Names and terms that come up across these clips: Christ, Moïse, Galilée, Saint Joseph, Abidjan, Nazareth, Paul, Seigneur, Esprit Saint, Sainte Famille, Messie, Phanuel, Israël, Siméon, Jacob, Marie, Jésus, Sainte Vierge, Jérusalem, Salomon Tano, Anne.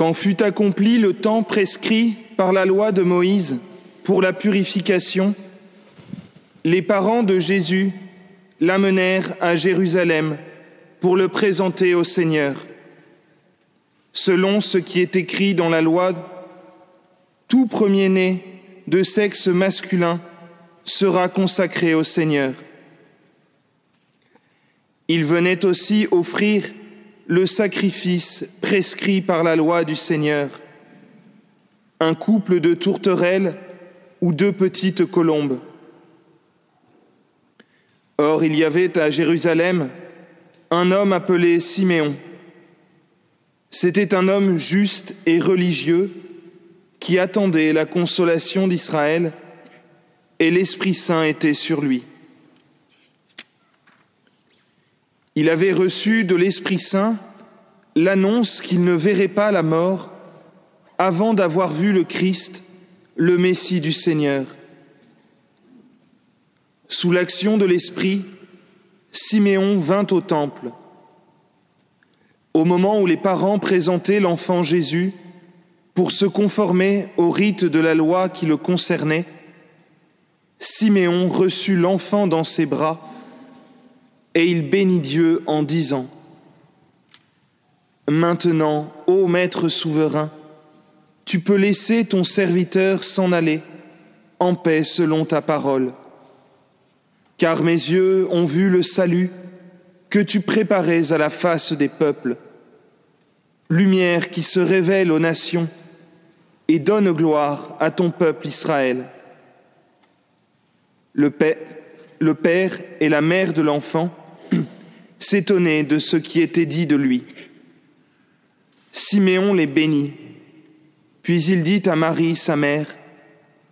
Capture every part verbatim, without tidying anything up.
quand fut accompli le temps prescrit par la loi de Moïse pour la purification, les parents de Jésus l'amenèrent à Jérusalem pour le présenter au Seigneur. Selon ce qui est écrit dans la loi, tout premier-né de sexe masculin sera consacré au Seigneur. Il venait aussi offrir le sacrifice prescrit par la loi du Seigneur, un couple de tourterelles ou deux petites colombes. Or, il y avait à Jérusalem un homme appelé Siméon. C'était un homme juste et religieux qui attendait la consolation d'Israël, et l'Esprit Saint était sur lui. Il avait reçu de l'Esprit Saint l'annonce qu'il ne verrait pas la mort avant d'avoir vu le Christ, le Messie du Seigneur. Sous l'action de l'Esprit, Siméon vint au temple. Au moment où les parents présentaient l'enfant Jésus pour se conformer au rite de la loi qui le concernait, Siméon reçut l'enfant dans ses bras et il bénit Dieu en disant : « Maintenant, ô Maître souverain, tu peux laisser ton serviteur s'en aller en paix selon ta parole. Car mes yeux ont vu le salut que tu préparais à la face des peuples, lumière qui se révèle aux nations et donne gloire à ton peuple Israël. » Le père, le père et la mère de l'enfant s'étonnaient de ce qui était dit de lui. Siméon les bénit, puis il dit à Marie, sa mère :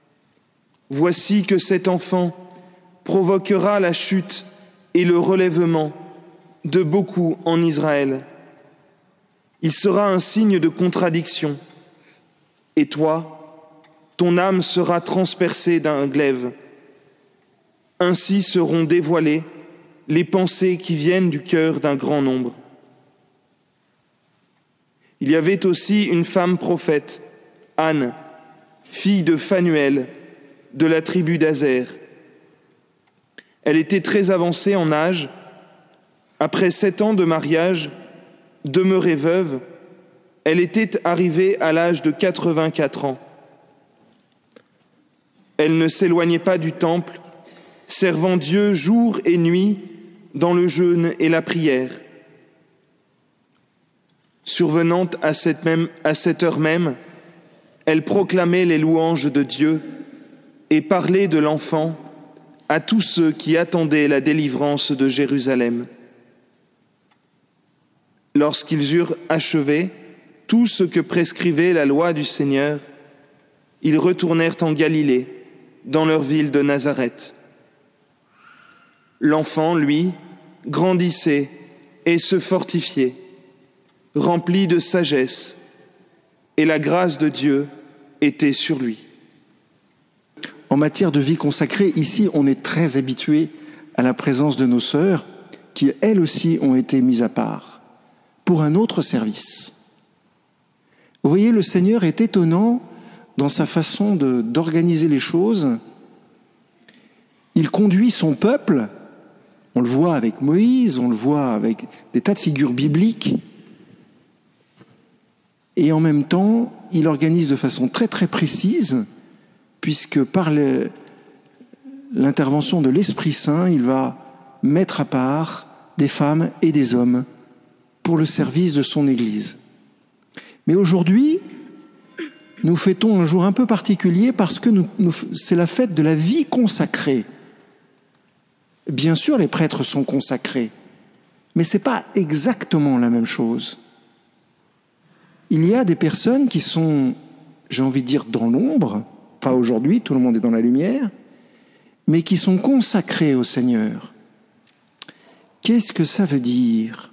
« Voici que cet enfant provoquera la chute et le relèvement de beaucoup en Israël. Il sera un signe de contradiction, et toi, ton âme sera transpercée d'un glaive. Ainsi seront dévoilées les pensées qui viennent du cœur d'un grand nombre. » Il y avait aussi une femme prophète, Anne, fille de Phanuel, de la tribu d'Aser. Elle était très avancée en âge. Après sept ans de mariage, demeurée veuve, elle était arrivée à l'âge de quatre-vingt-quatre ans. Elle ne s'éloignait pas du temple, servant Dieu jour et nuit dans le jeûne et la prière. Survenant à cette, même, à cette heure même, elle proclamait les louanges de Dieu et parlait de l'enfant à tous ceux qui attendaient la délivrance de Jérusalem. Lorsqu'ils eurent achevé tout ce que prescrivait la loi du Seigneur, ils retournèrent en Galilée, dans leur ville de Nazareth. L'enfant, lui, grandissait et se fortifiait, rempli de sagesse, et la grâce de Dieu était sur lui. En matière de vie consacrée, ici, on est très habitué à la présence de nos sœurs, qui, elles aussi, ont été mises à part pour un autre service. Vous voyez, le Seigneur est étonnant dans sa façon de, d'organiser les choses. Il conduit son peuple. On le voit avec Moïse, on le voit avec des tas de figures bibliques. Et en même temps, il organise de façon très très précise, puisque par le, l'intervention de l'Esprit Saint, il va mettre à part des femmes et des hommes pour le service de son Église. Mais aujourd'hui, nous fêtons un jour un peu particulier parce que nous, nous, c'est la fête de la vie consacrée. Bien sûr, les prêtres sont consacrés, mais ce n'est pas exactement la même chose. Il y a des personnes qui sont, j'ai envie de dire, dans l'ombre, pas aujourd'hui, tout le monde est dans la lumière, mais qui sont consacrées au Seigneur. Qu'est-ce que ça veut dire ?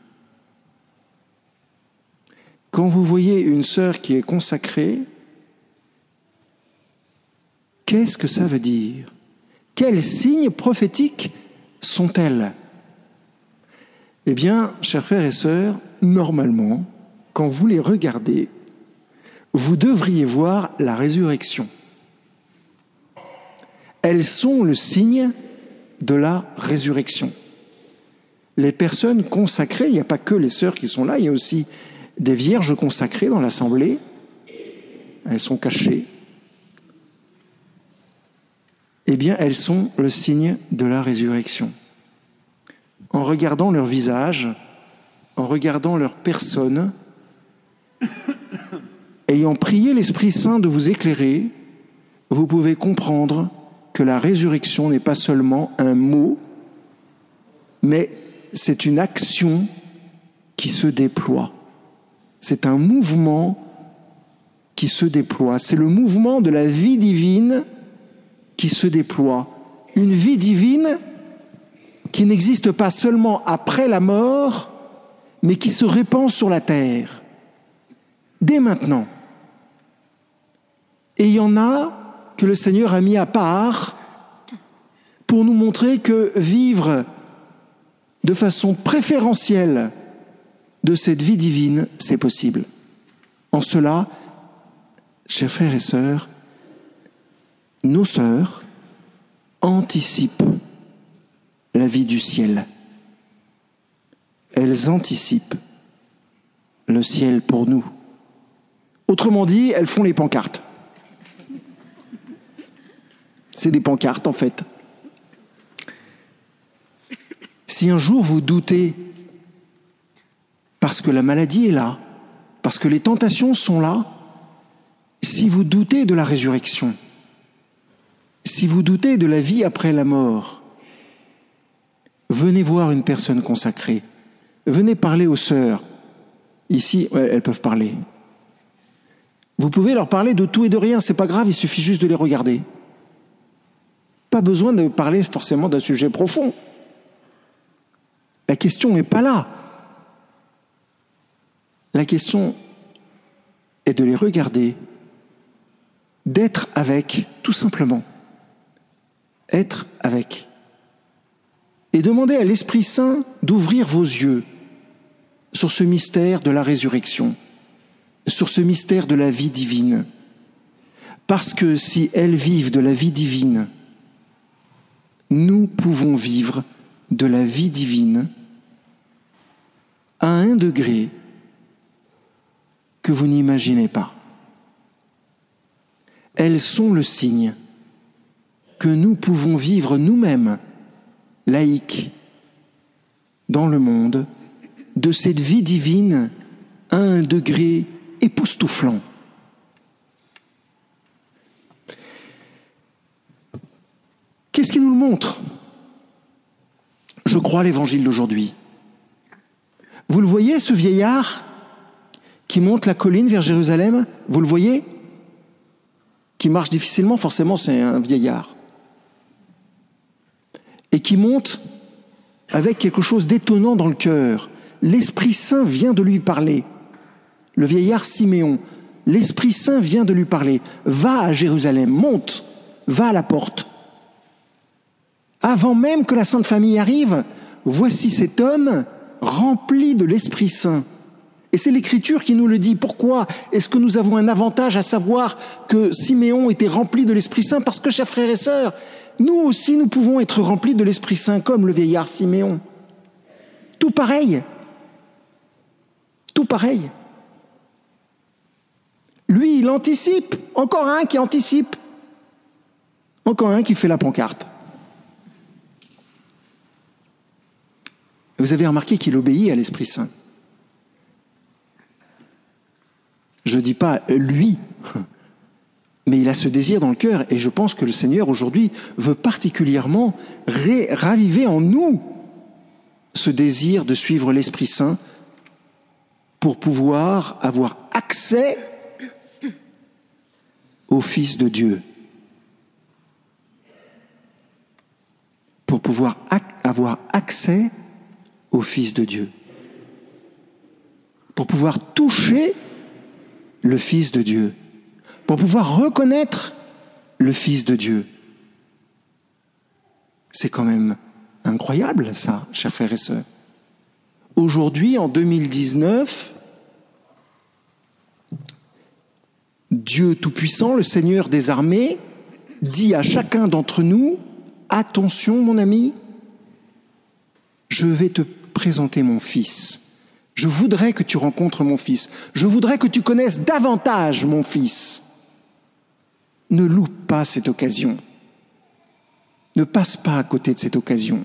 Quand vous voyez une sœur qui est consacrée, qu'est-ce que ça veut dire ? Quels signes prophétiques sont-elles ? Eh bien, chers frères et sœurs, normalement, quand vous les regardez, vous devriez voir la résurrection. Elles sont le signe de la résurrection. Les personnes consacrées, il n'y a pas que les sœurs qui sont là, il y a aussi des vierges consacrées dans l'assemblée. Elles sont cachées. Eh bien, elles sont le signe de la résurrection. En regardant leur visage, en regardant leur personne, ayant prié l'Esprit Saint de vous éclairer, vous pouvez comprendre que la résurrection n'est pas seulement un mot, mais c'est une action qui se déploie. C'est un mouvement qui se déploie. C'est le mouvement de la vie divine qui se déploie. Une vie divine qui n'existe pas seulement après la mort, mais qui se répand sur la terre, dès maintenant. Et il y en a que le Seigneur a mis à part pour nous montrer que vivre de façon préférentielle de cette vie divine, c'est possible. En cela, chers frères et sœurs, nos sœurs anticipent la vie du ciel. Elles anticipent le ciel pour nous. Autrement dit, elles font les pancartes. C'est des pancartes, en fait. Si un jour vous doutez, parce que la maladie est là, parce que les tentations sont là, si vous doutez de la résurrection, si vous doutez de la vie après la mort, venez voir une personne consacrée. Venez parler aux sœurs. Ici, elles peuvent parler. Vous pouvez leur parler de tout et de rien, c'est pas grave, il suffit juste de les regarder. Pas besoin de parler forcément d'un sujet profond. La question n'est pas là. La question est de les regarder, d'être avec, tout simplement. Être avec. Et demandez à l'Esprit Saint d'ouvrir vos yeux sur ce mystère de la résurrection, sur ce mystère de la vie divine. Parce que si elles vivent de la vie divine, nous pouvons vivre de la vie divine à un degré que vous n'imaginez pas. Elles sont le signe que nous pouvons vivre nous-mêmes, laïcs, dans le monde, de cette vie divine à un degré époustouflant. Qu'est-ce qui nous le montre ? Je crois l'évangile d'aujourd'hui. Vous le voyez, ce vieillard qui monte la colline vers Jérusalem ? Vous le voyez ? Qui marche difficilement, forcément, c'est un vieillard. Et qui monte avec quelque chose d'étonnant dans le cœur. L'Esprit Saint vient de lui parler. Le vieillard Siméon, l'Esprit Saint vient de lui parler. Va à Jérusalem, monte, va à la porte. Avant même que la Sainte Famille arrive, voici cet homme rempli de l'Esprit Saint. Et c'est l'Écriture qui nous le dit. Pourquoi est-ce que nous avons un avantage à savoir que Siméon était rempli de l'Esprit Saint ? Parce que, chers frères et sœurs, nous aussi, nous pouvons être remplis de l'Esprit Saint comme le vieillard Siméon. Tout pareil. Tout pareil. Lui, il anticipe. Encore un qui anticipe. Encore un qui fait la pancarte. Vous avez remarqué qu'il obéit à l'Esprit Saint. Je ne dis pas lui, mais il a ce désir dans le cœur et je pense que le Seigneur aujourd'hui veut particulièrement ré- raviver en nous ce désir de suivre l'Esprit Saint pour pouvoir avoir accès au Fils de Dieu, pour pouvoir ac- avoir accès au Fils de Dieu, pour pouvoir toucher le Fils de Dieu, pour pouvoir reconnaître le Fils de Dieu. C'est quand même incroyable, ça, chers frères et sœurs. Aujourd'hui, en deux mille dix-neuf, Dieu Tout-Puissant, le Seigneur des armées, dit à chacun d'entre nous, « Attention, mon ami, je vais te présenter mon fils. Je voudrais que tu rencontres mon fils. Je voudrais que tu connaisses davantage mon fils. Ne loupe pas cette occasion. Ne passe pas à côté de cette occasion. »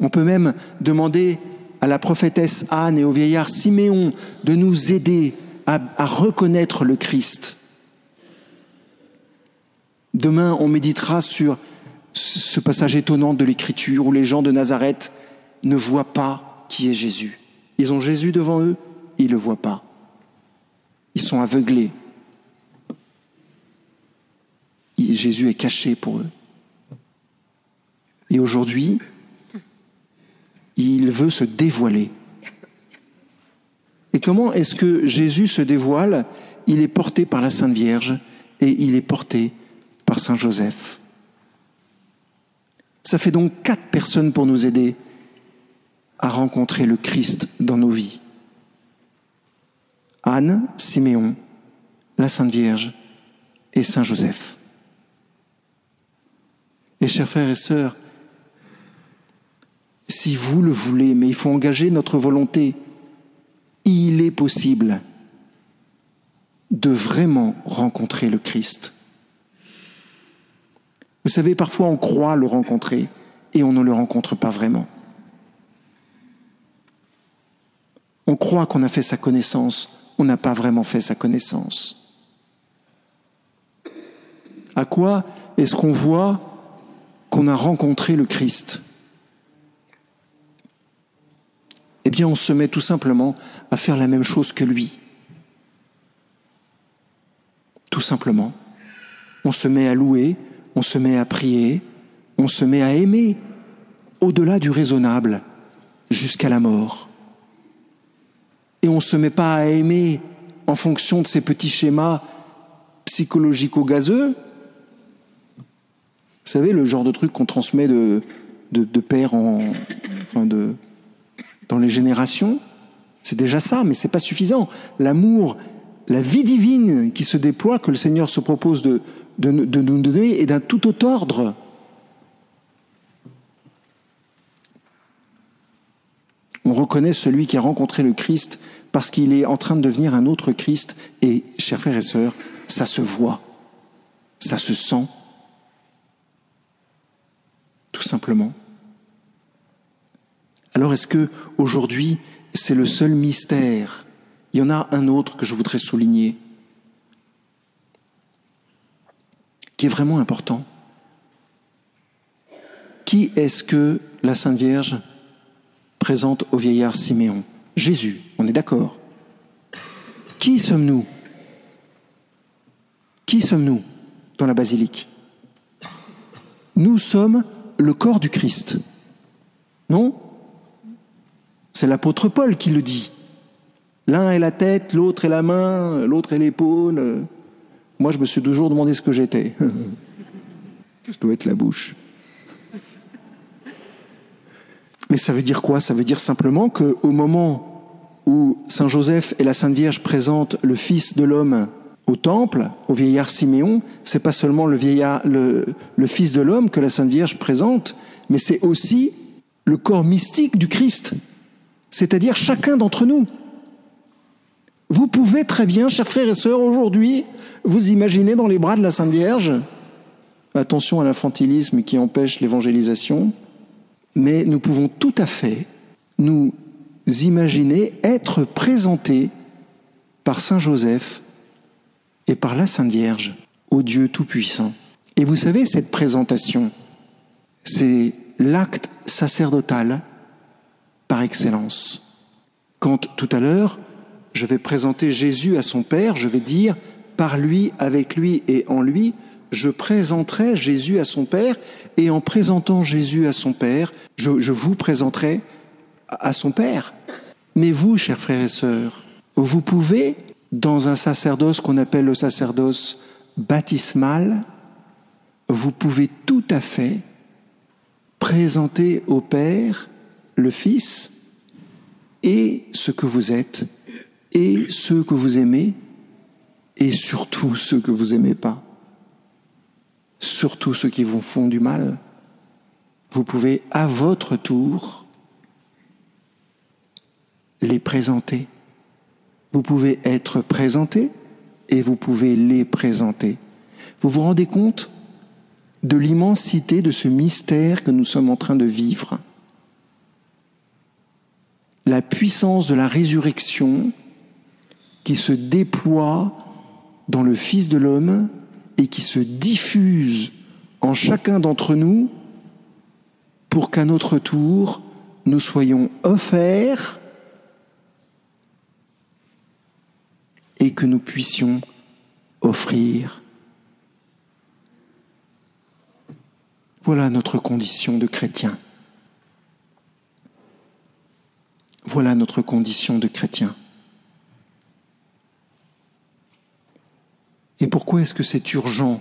On peut même demander à la prophétesse Anne et au vieillard Siméon de nous aider à, à reconnaître le Christ. Demain, on méditera sur ce passage étonnant de l'Écriture où les gens de Nazareth ne voient pas qui est Jésus. Ils ont Jésus devant eux, ils ne le voient pas. Ils sont aveuglés. Et Jésus est caché pour eux. Et aujourd'hui, il veut se dévoiler. Et comment est-ce que Jésus se dévoile ? Il est porté par la Sainte Vierge et il est porté par Saint Joseph. Ça fait donc quatre personnes pour nous aider à rencontrer le Christ dans nos vies. Anne, Siméon, la Sainte Vierge et Saint Joseph. Et chers frères et sœurs, si vous le voulez, mais il faut engager notre volonté, il est possible de vraiment rencontrer le Christ. Vous savez, parfois on croit le rencontrer et on ne le rencontre pas vraiment. On croit qu'on a fait sa connaissance, on n'a pas vraiment fait sa connaissance. À quoi est-ce qu'on voit qu'on a rencontré le Christ ? Eh bien, on se met tout simplement à faire la même chose que lui. Tout simplement. On se met à louer, on se met à prier, on se met à aimer, au-delà du raisonnable, jusqu'à la mort. Et on ne se met pas à aimer en fonction de ces petits schémas psychologico-gazeux. Vous savez, le genre de truc qu'on transmet de, de, de père en, enfin de, dans les générations, c'est déjà ça, mais ce n'est pas suffisant. L'amour, la vie divine qui se déploie, que le Seigneur se propose de, de, de nous donner, est d'un tout autre ordre. On reconnaît celui qui a rencontré le Christ parce qu'il est en train de devenir un autre Christ. Et, chers frères et sœurs, ça se voit, ça se sent, tout simplement. Alors, est-ce que aujourd'hui, c'est le seul mystère ? Il y en a un autre que je voudrais souligner, qui est vraiment important. Qui est-ce que la Sainte Vierge présente au vieillard Siméon ? Jésus, on est d'accord. Qui sommes-nous ? Qui sommes-nous dans la basilique ? Nous sommes le corps du Christ. Non ? C'est l'apôtre Paul qui le dit. L'un est la tête, l'autre est la main, l'autre est l'épaule. Moi, je me suis toujours demandé ce que j'étais. Je dois être la bouche. Mais ça veut dire quoi ? Ça veut dire simplement qu'au moment où Saint Joseph et la Sainte Vierge présentent le Fils de l'homme au temple, au vieillard Siméon, c'est pas seulement le, vieillard, le, le Fils de l'homme que la Sainte Vierge présente, mais c'est aussi le corps mystique du Christ, c'est-à-dire chacun d'entre nous. Vous pouvez très bien, chers frères et sœurs, aujourd'hui, vous imaginer dans les bras de la Sainte Vierge, attention à l'infantilisme qui empêche l'évangélisation, mais nous pouvons tout à fait nous imaginer être présentés par Saint Joseph et par la Sainte Vierge au Dieu Tout-Puissant. Et vous savez, cette présentation, c'est l'acte sacerdotal par excellence. Quand tout à l'heure, je vais présenter Jésus à son Père, je vais dire « Par lui, avec lui et en lui », je présenterai Jésus à son Père, et en présentant Jésus à son Père, je, je vous présenterai à son Père. Mais vous, chers frères et sœurs, vous pouvez, dans un sacerdoce qu'on appelle le sacerdoce baptismal, vous pouvez tout à fait présenter au Père le Fils et ce que vous êtes, et ceux que vous aimez, et surtout ceux que vous aimez pas, surtout ceux qui vous font du mal, vous pouvez à votre tour les présenter. Vous pouvez être présenté et vous pouvez les présenter. Vous vous rendez compte de l'immensité de ce mystère que nous sommes en train de vivre. La puissance de la résurrection qui se déploie dans le Fils de l'homme et qui se diffuse en chacun d'entre nous pour qu'à notre tour, nous soyons offerts et que nous puissions offrir. Voilà notre condition de chrétien. Voilà notre condition de chrétien. Et pourquoi est-ce que c'est urgent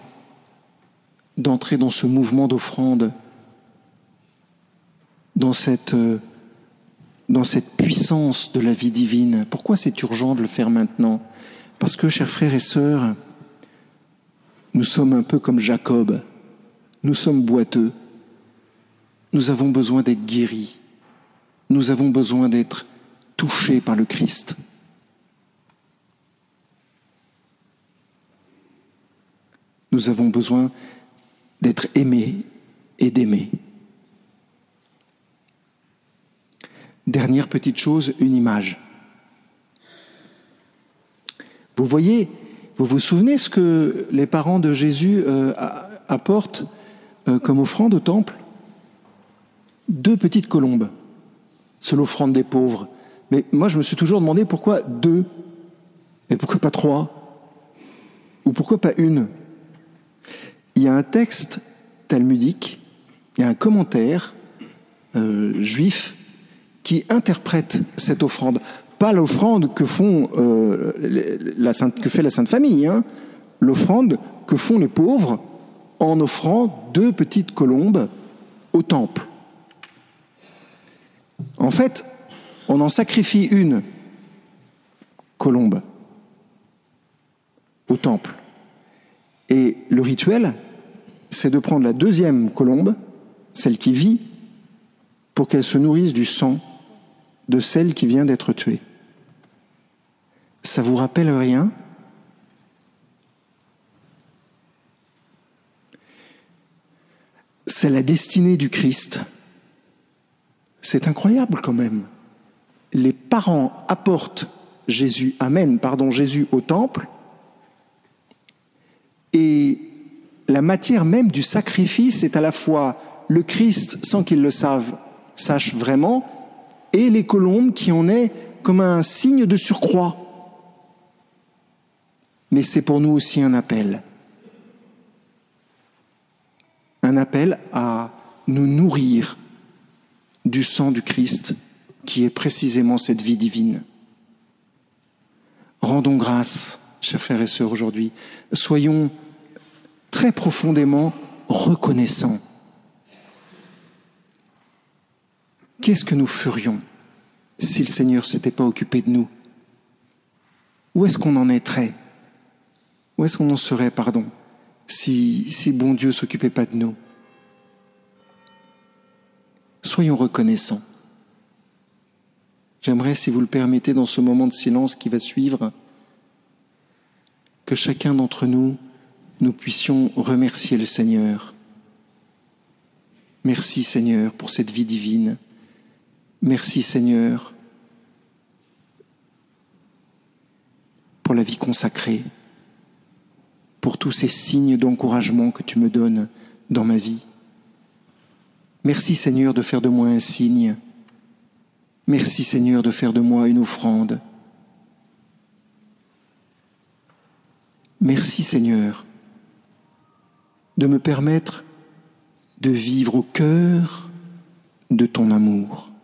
d'entrer dans ce mouvement d'offrande, dans cette, dans cette puissance de la vie divine? Pourquoi c'est urgent de le faire maintenant? Parce que, chers frères et sœurs, nous sommes un peu comme Jacob. Nous sommes boiteux, nous avons besoin d'être guéris, nous avons besoin d'être touchés par le Christ. Nous avons besoin d'être aimés et d'aimer. Dernière petite chose, une image. Vous voyez, vous vous souvenez ce que les parents de Jésus euh, apportent comme offrande au temple, deux petites colombes. C'est l'offrande des pauvres. Mais moi, je me suis toujours demandé pourquoi deux, et pourquoi pas trois, ou pourquoi pas une. Il y a un texte talmudique, il y a un commentaire euh, juif qui interprète cette offrande, pas l'offrande que font euh, la Sainte, que fait la Sainte Famille, hein, l'offrande que font les pauvres. En offrant deux petites colombes au temple. En fait, on en sacrifie une colombe au temple. Et le rituel, c'est de prendre la deuxième colombe, celle qui vit, pour qu'elle se nourrisse du sang de celle qui vient d'être tuée. Ça vous rappelle rien ? C'est la destinée du Christ. C'est incroyable quand même. Les parents apportent Jésus, amènent, pardon, Jésus au temple et la matière même du sacrifice est à la fois le Christ sans qu'ils le savent, sachent vraiment et les colombes qui en est comme un signe de surcroît. Mais c'est pour nous aussi un appel. Un appel à nous nourrir du sang du Christ qui est précisément cette vie divine. Rendons grâce, chers frères et sœurs, aujourd'hui. Soyons très profondément reconnaissants. Qu'est-ce que nous ferions si le Seigneur ne s'était pas occupé de nous? Où est-ce qu'on en serait? Où est-ce qu'on en serait, pardon ? Si, si bon Dieu ne s'occupait pas de nous. Soyons reconnaissants. J'aimerais, si vous le permettez, dans ce moment de silence qui va suivre, que chacun d'entre nous, nous puissions remercier le Seigneur. Merci Seigneur pour cette vie divine. Merci Seigneur pour la vie consacrée. Pour tous ces signes d'encouragement que tu me donnes dans ma vie. Merci Seigneur de faire de moi un signe. Merci Seigneur de faire de moi une offrande. Merci Seigneur de me permettre de vivre au cœur de ton amour.